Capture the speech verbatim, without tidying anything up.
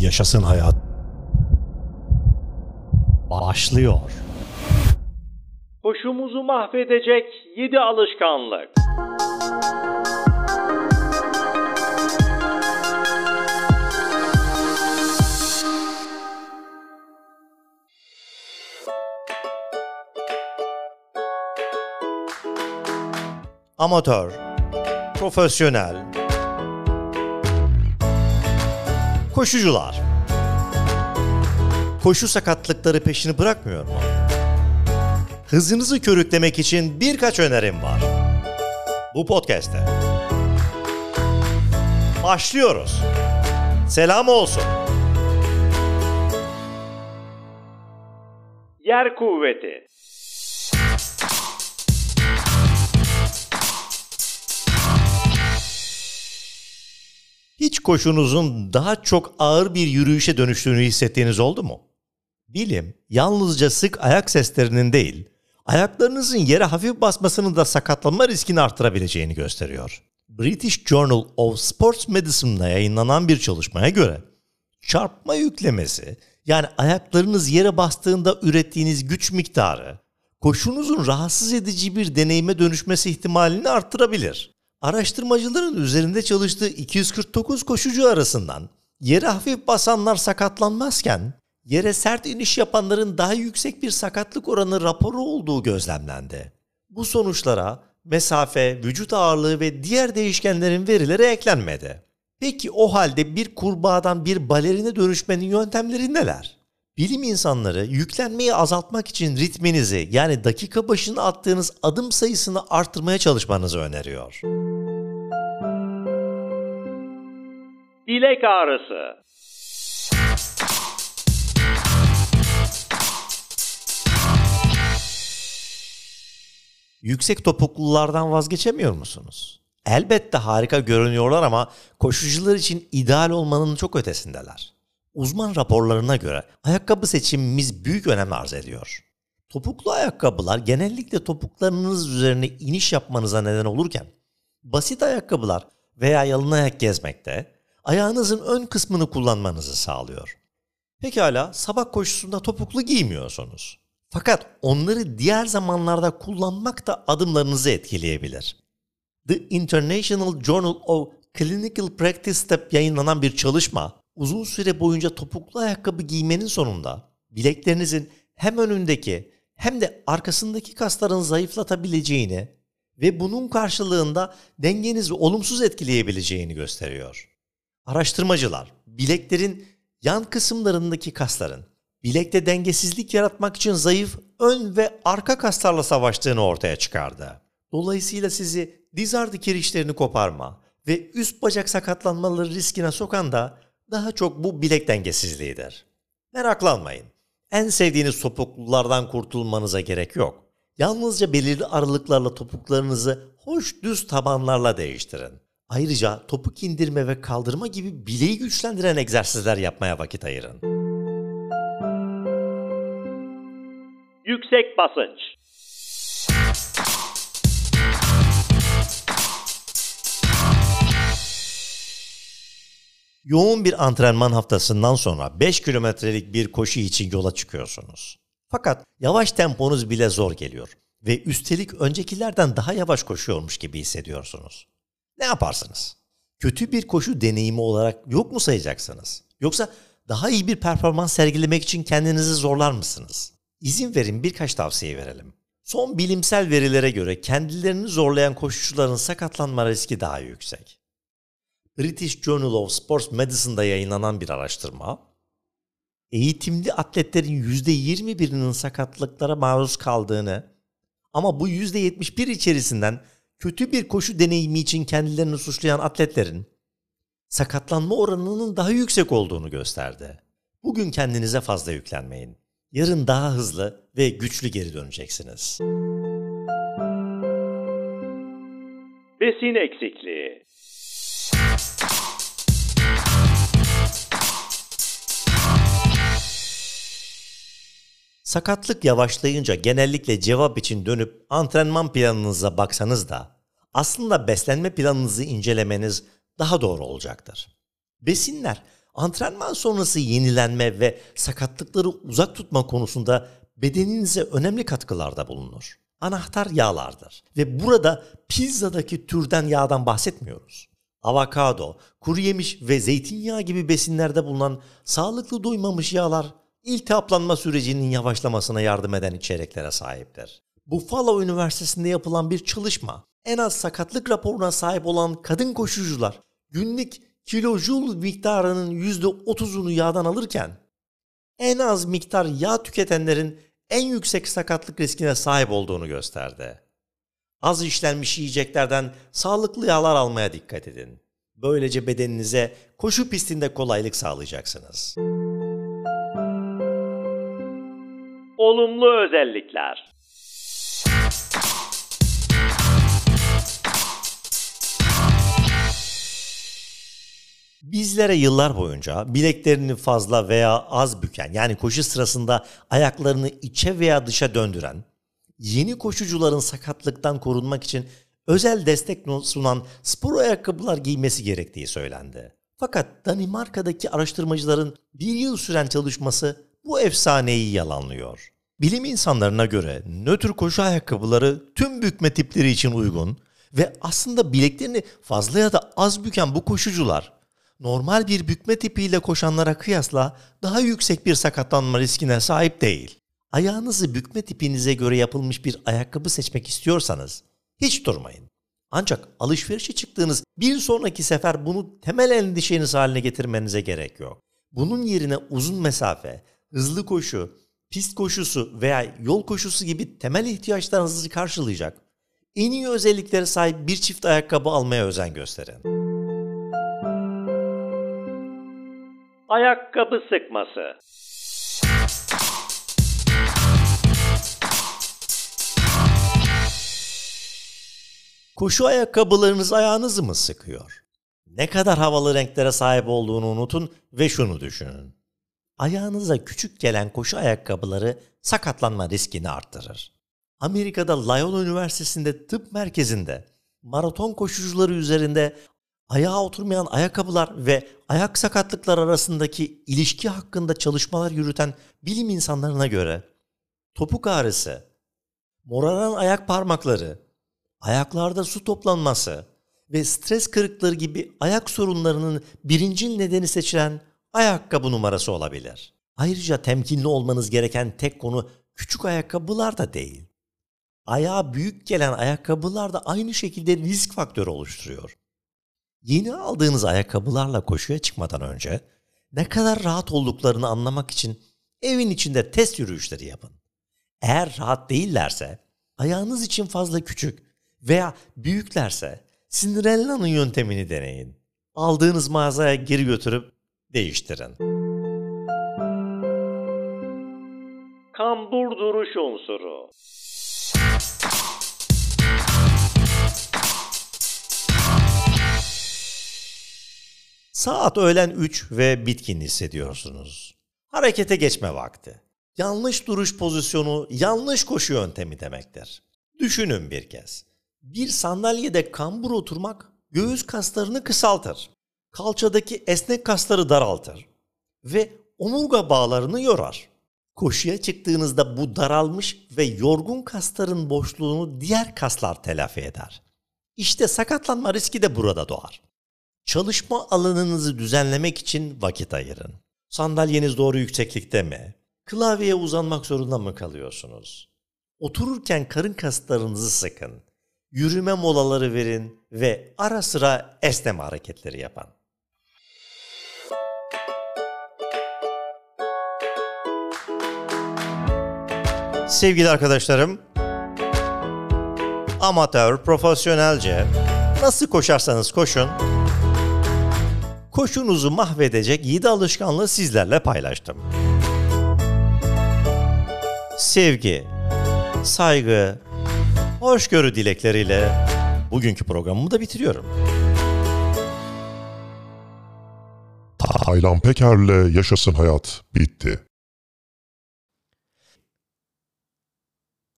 Yaşasın hayat. Başlıyor. Hoşumuzu mahvedecek yedi alışkanlık. Amatör, profesyonel, koşucular. Koşu sakatlıkları peşini bırakmıyor mu? Hızınızı körüklemek için birkaç önerim var. Bu podcast'te. Başlıyoruz. Selam olsun. Yer kuvveti. Hiç koşunuzun daha çok ağır bir yürüyüşe dönüştüğünü hissettiğiniz oldu mu? Bilim, yalnızca sık ayak seslerinin değil, ayaklarınızın yere hafif basmasının da sakatlanma riskini artırabileceğini gösteriyor. British Journal of Sports Medicine'da yayınlanan bir çalışmaya göre, çarpma yüklemesi, yani ayaklarınız yere bastığında ürettiğiniz güç miktarı, koşunuzun rahatsız edici bir deneyime dönüşmesi ihtimalini artırabilir. Araştırmacıların üzerinde çalıştığı iki yüz kırk dokuz koşucu arasından yere hafif basanlar sakatlanmazken, yere sert iniş yapanların daha yüksek bir sakatlık oranı raporu olduğu gözlemlendi. Bu sonuçlara mesafe, vücut ağırlığı ve diğer değişkenlerin verileri eklenmedi. Peki o halde bir kurbağadan bir balerine dönüşmenin yöntemleri neler? Bilim insanları yüklenmeyi azaltmak için ritminizi, yani dakika başına attığınız adım sayısını artırmaya çalışmanızı öneriyor. Bilek ağrısı. Yüksek topuklulardan vazgeçemiyor musunuz? Elbette harika görünüyorlar ama koşucular için ideal olmanın çok ötesindeler. Uzman raporlarına göre ayakkabı seçimimiz büyük önem arz ediyor. Topuklu ayakkabılar genellikle topuklarınız üzerine iniş yapmanıza neden olurken, basit ayakkabılar veya yalın ayak gezmekte ayağınızın ön kısmını kullanmanızı sağlıyor. Pekala, sabah koşusunda topuklu giymiyorsunuz. Fakat onları diğer zamanlarda kullanmak da adımlarınızı etkileyebilir. The International Journal of Clinical Practice'te yayınlanan bir çalışma, uzun süre boyunca topuklu ayakkabı giymenin sonunda bileklerinizin hem önündeki hem de arkasındaki kasların zayıflatabileceğini ve bunun karşılığında dengenizi olumsuz etkileyebileceğini gösteriyor. Araştırmacılar, bileklerin yan kısımlarındaki kasların bilekte dengesizlik yaratmak için zayıf ön ve arka kaslarla savaştığını ortaya çıkardı. Dolayısıyla sizi diz ardı kirişlerini koparma ve üst bacak sakatlanmaları riskine sokan da daha çok bu bilek dengesizliğidir. Meraklanmayın. En sevdiğiniz topuklulardan kurtulmanıza gerek yok. Yalnızca belirli aralıklarla topuklarınızı hoş düz tabanlarla değiştirin. Ayrıca topuk indirme ve kaldırma gibi bileği güçlendiren egzersizler yapmaya vakit ayırın. Yüksek basınç. Yoğun bir antrenman haftasından sonra beş kilometrelik bir koşu için yola çıkıyorsunuz. Fakat yavaş temponuz bile zor geliyor ve üstelik öncekilerden daha yavaş koşuyormuş gibi hissediyorsunuz. Ne yaparsınız? Kötü bir koşu deneyimi olarak yok mu sayacaksınız? Yoksa daha iyi bir performans sergilemek için kendinizi zorlar mısınız? İzin verin birkaç tavsiye verelim. Son bilimsel verilere göre kendilerini zorlayan koşucuların sakatlanma riski daha yüksek. British Journal of Sports Medicine'da yayınlanan bir araştırma, eğitimli atletlerin yüzde yirmi birinin sakatlıklara maruz kaldığını ama bu yüzde yetmiş bir içerisinden kötü bir koşu deneyimi için kendilerini suçlayan atletlerin sakatlanma oranının daha yüksek olduğunu gösterdi. Bugün kendinize fazla yüklenmeyin. Yarın daha hızlı ve güçlü geri döneceksiniz. Besin eksikliği. Sakatlık yavaşlayınca genellikle cevap için dönüp antrenman planınıza baksanız da aslında beslenme planınızı incelemeniz daha doğru olacaktır. Besinler Antrenman sonrası yenilenme ve sakatlıkları uzak tutma konusunda bedeninize önemli katkılarda bulunur. Anahtar yağlardır ve burada pizzadaki türden yağdan bahsetmiyoruz. Avokado, kuru yemiş ve zeytinyağı gibi besinlerde bulunan sağlıklı doymamış yağlar iltihaplanma sürecinin yavaşlamasına yardım eden içeriklere sahiptir. Buffalo Üniversitesi'nde yapılan bir çalışma, en az sakatlık raporuna sahip olan kadın koşucular günlük kilojoule miktarının yüzde otuzunu yağdan alırken, en az miktar yağ tüketenlerin en yüksek sakatlık riskine sahip olduğunu gösterdi. Az işlenmiş yiyeceklerden sağlıklı yağlar almaya dikkat edin. Böylece bedeninize koşu pistinde kolaylık sağlayacaksınız. Olumlu özellikler. Bizlere yıllar boyunca bileklerini fazla veya az büken, yani koşu sırasında ayaklarını içe veya dışa döndüren, yeni koşucuların sakatlıktan korunmak için özel destek sunan spor ayakkabılar giymesi gerektiği söylendi. Fakat Danimarka'daki araştırmacıların bir yıl süren çalışması bu efsaneyi yalanlıyor. Bilim insanlarına göre nötr koşu ayakkabıları tüm bükme tipleri için uygun ve aslında bileklerini fazla ya da az büken bu koşucular, normal bir bükme tipiyle koşanlara kıyasla daha yüksek bir sakatlanma riskine sahip değil. Ayağınızı bükme tipinize göre yapılmış bir ayakkabı seçmek istiyorsanız hiç durmayın. Ancak alışverişe çıktığınız bir sonraki sefer bunu temel endişeniz haline getirmenize gerek yok. Bunun yerine uzun mesafe, hızlı koşu, pist koşusu veya yol koşusu gibi temel ihtiyaçlarınızı karşılayacak en iyi özelliklere sahip bir çift ayakkabı almaya özen gösterin. Ayakkabı sıkması. Koşu ayakkabılarınız ayağınızı mı sıkıyor? Ne kadar havalı renklere sahip olduğunu unutun ve şunu düşünün. Ayağınıza küçük gelen koşu ayakkabıları sakatlanma riskini artırır. Amerika'da Loyola Üniversitesi'nde tıp merkezinde maraton koşucuları üzerinde ayağa oturmayan ayakkabılar ve ayak sakatlıkları arasındaki ilişki hakkında çalışmalar yürüten bilim insanlarına göre topuk ağrısı, moraran ayak parmakları, ayaklarda su toplanması ve stres kırıkları gibi ayak sorunlarının birinci nedeni seçilen ayakkabı numarası olabilir. Ayrıca temkinli olmanız gereken tek konu küçük ayakkabılar da değil. Ayağa büyük gelen ayakkabılar da aynı şekilde risk faktörü oluşturuyor. Yeni aldığınız ayakkabılarla koşuya çıkmadan önce ne kadar rahat olduklarını anlamak için evin içinde test yürüyüşleri yapın. Eğer rahat değillerse, ayağınız için fazla küçük veya büyüklerse Cinderella'nın yöntemini deneyin. Aldığınız mağazaya geri götürüp değiştirin. Kambur duruş unsuru. Saat öğlen üç ve bitkin hissediyorsunuz. Harekete geçme vakti. Yanlış duruş pozisyonu, yanlış koşu yöntemi demektir. Düşünün bir kez. Bir sandalyede kambur oturmak göğüs kaslarını kısaltır. Kalçadaki esnek kasları daraltır. Ve omurga bağlarını yorar. Koşuya çıktığınızda bu daralmış ve yorgun kasların boşluğunu diğer kaslar telafi eder. İşte sakatlanma riski de burada doğar. Çalışma alanınızı düzenlemek için vakit ayırın. Sandalyeniz doğru yükseklikte mi? Klavyeye uzanmak zorunda mı kalıyorsunuz? Otururken karın kaslarınızı sıkın. Yürüme molaları verin ve ara sıra esneme hareketleri yapın. Sevgili arkadaşlarım, amatör, profesyonelce nasıl koşarsanız koşun, koşunuzu mahvedecek yedi alışkanlığı sizlerle paylaştım. Sevgi, saygı, hoşgörü dilekleriyle bugünkü programımı da bitiriyorum. Taylan Peker'le Yaşasın Hayat bitti.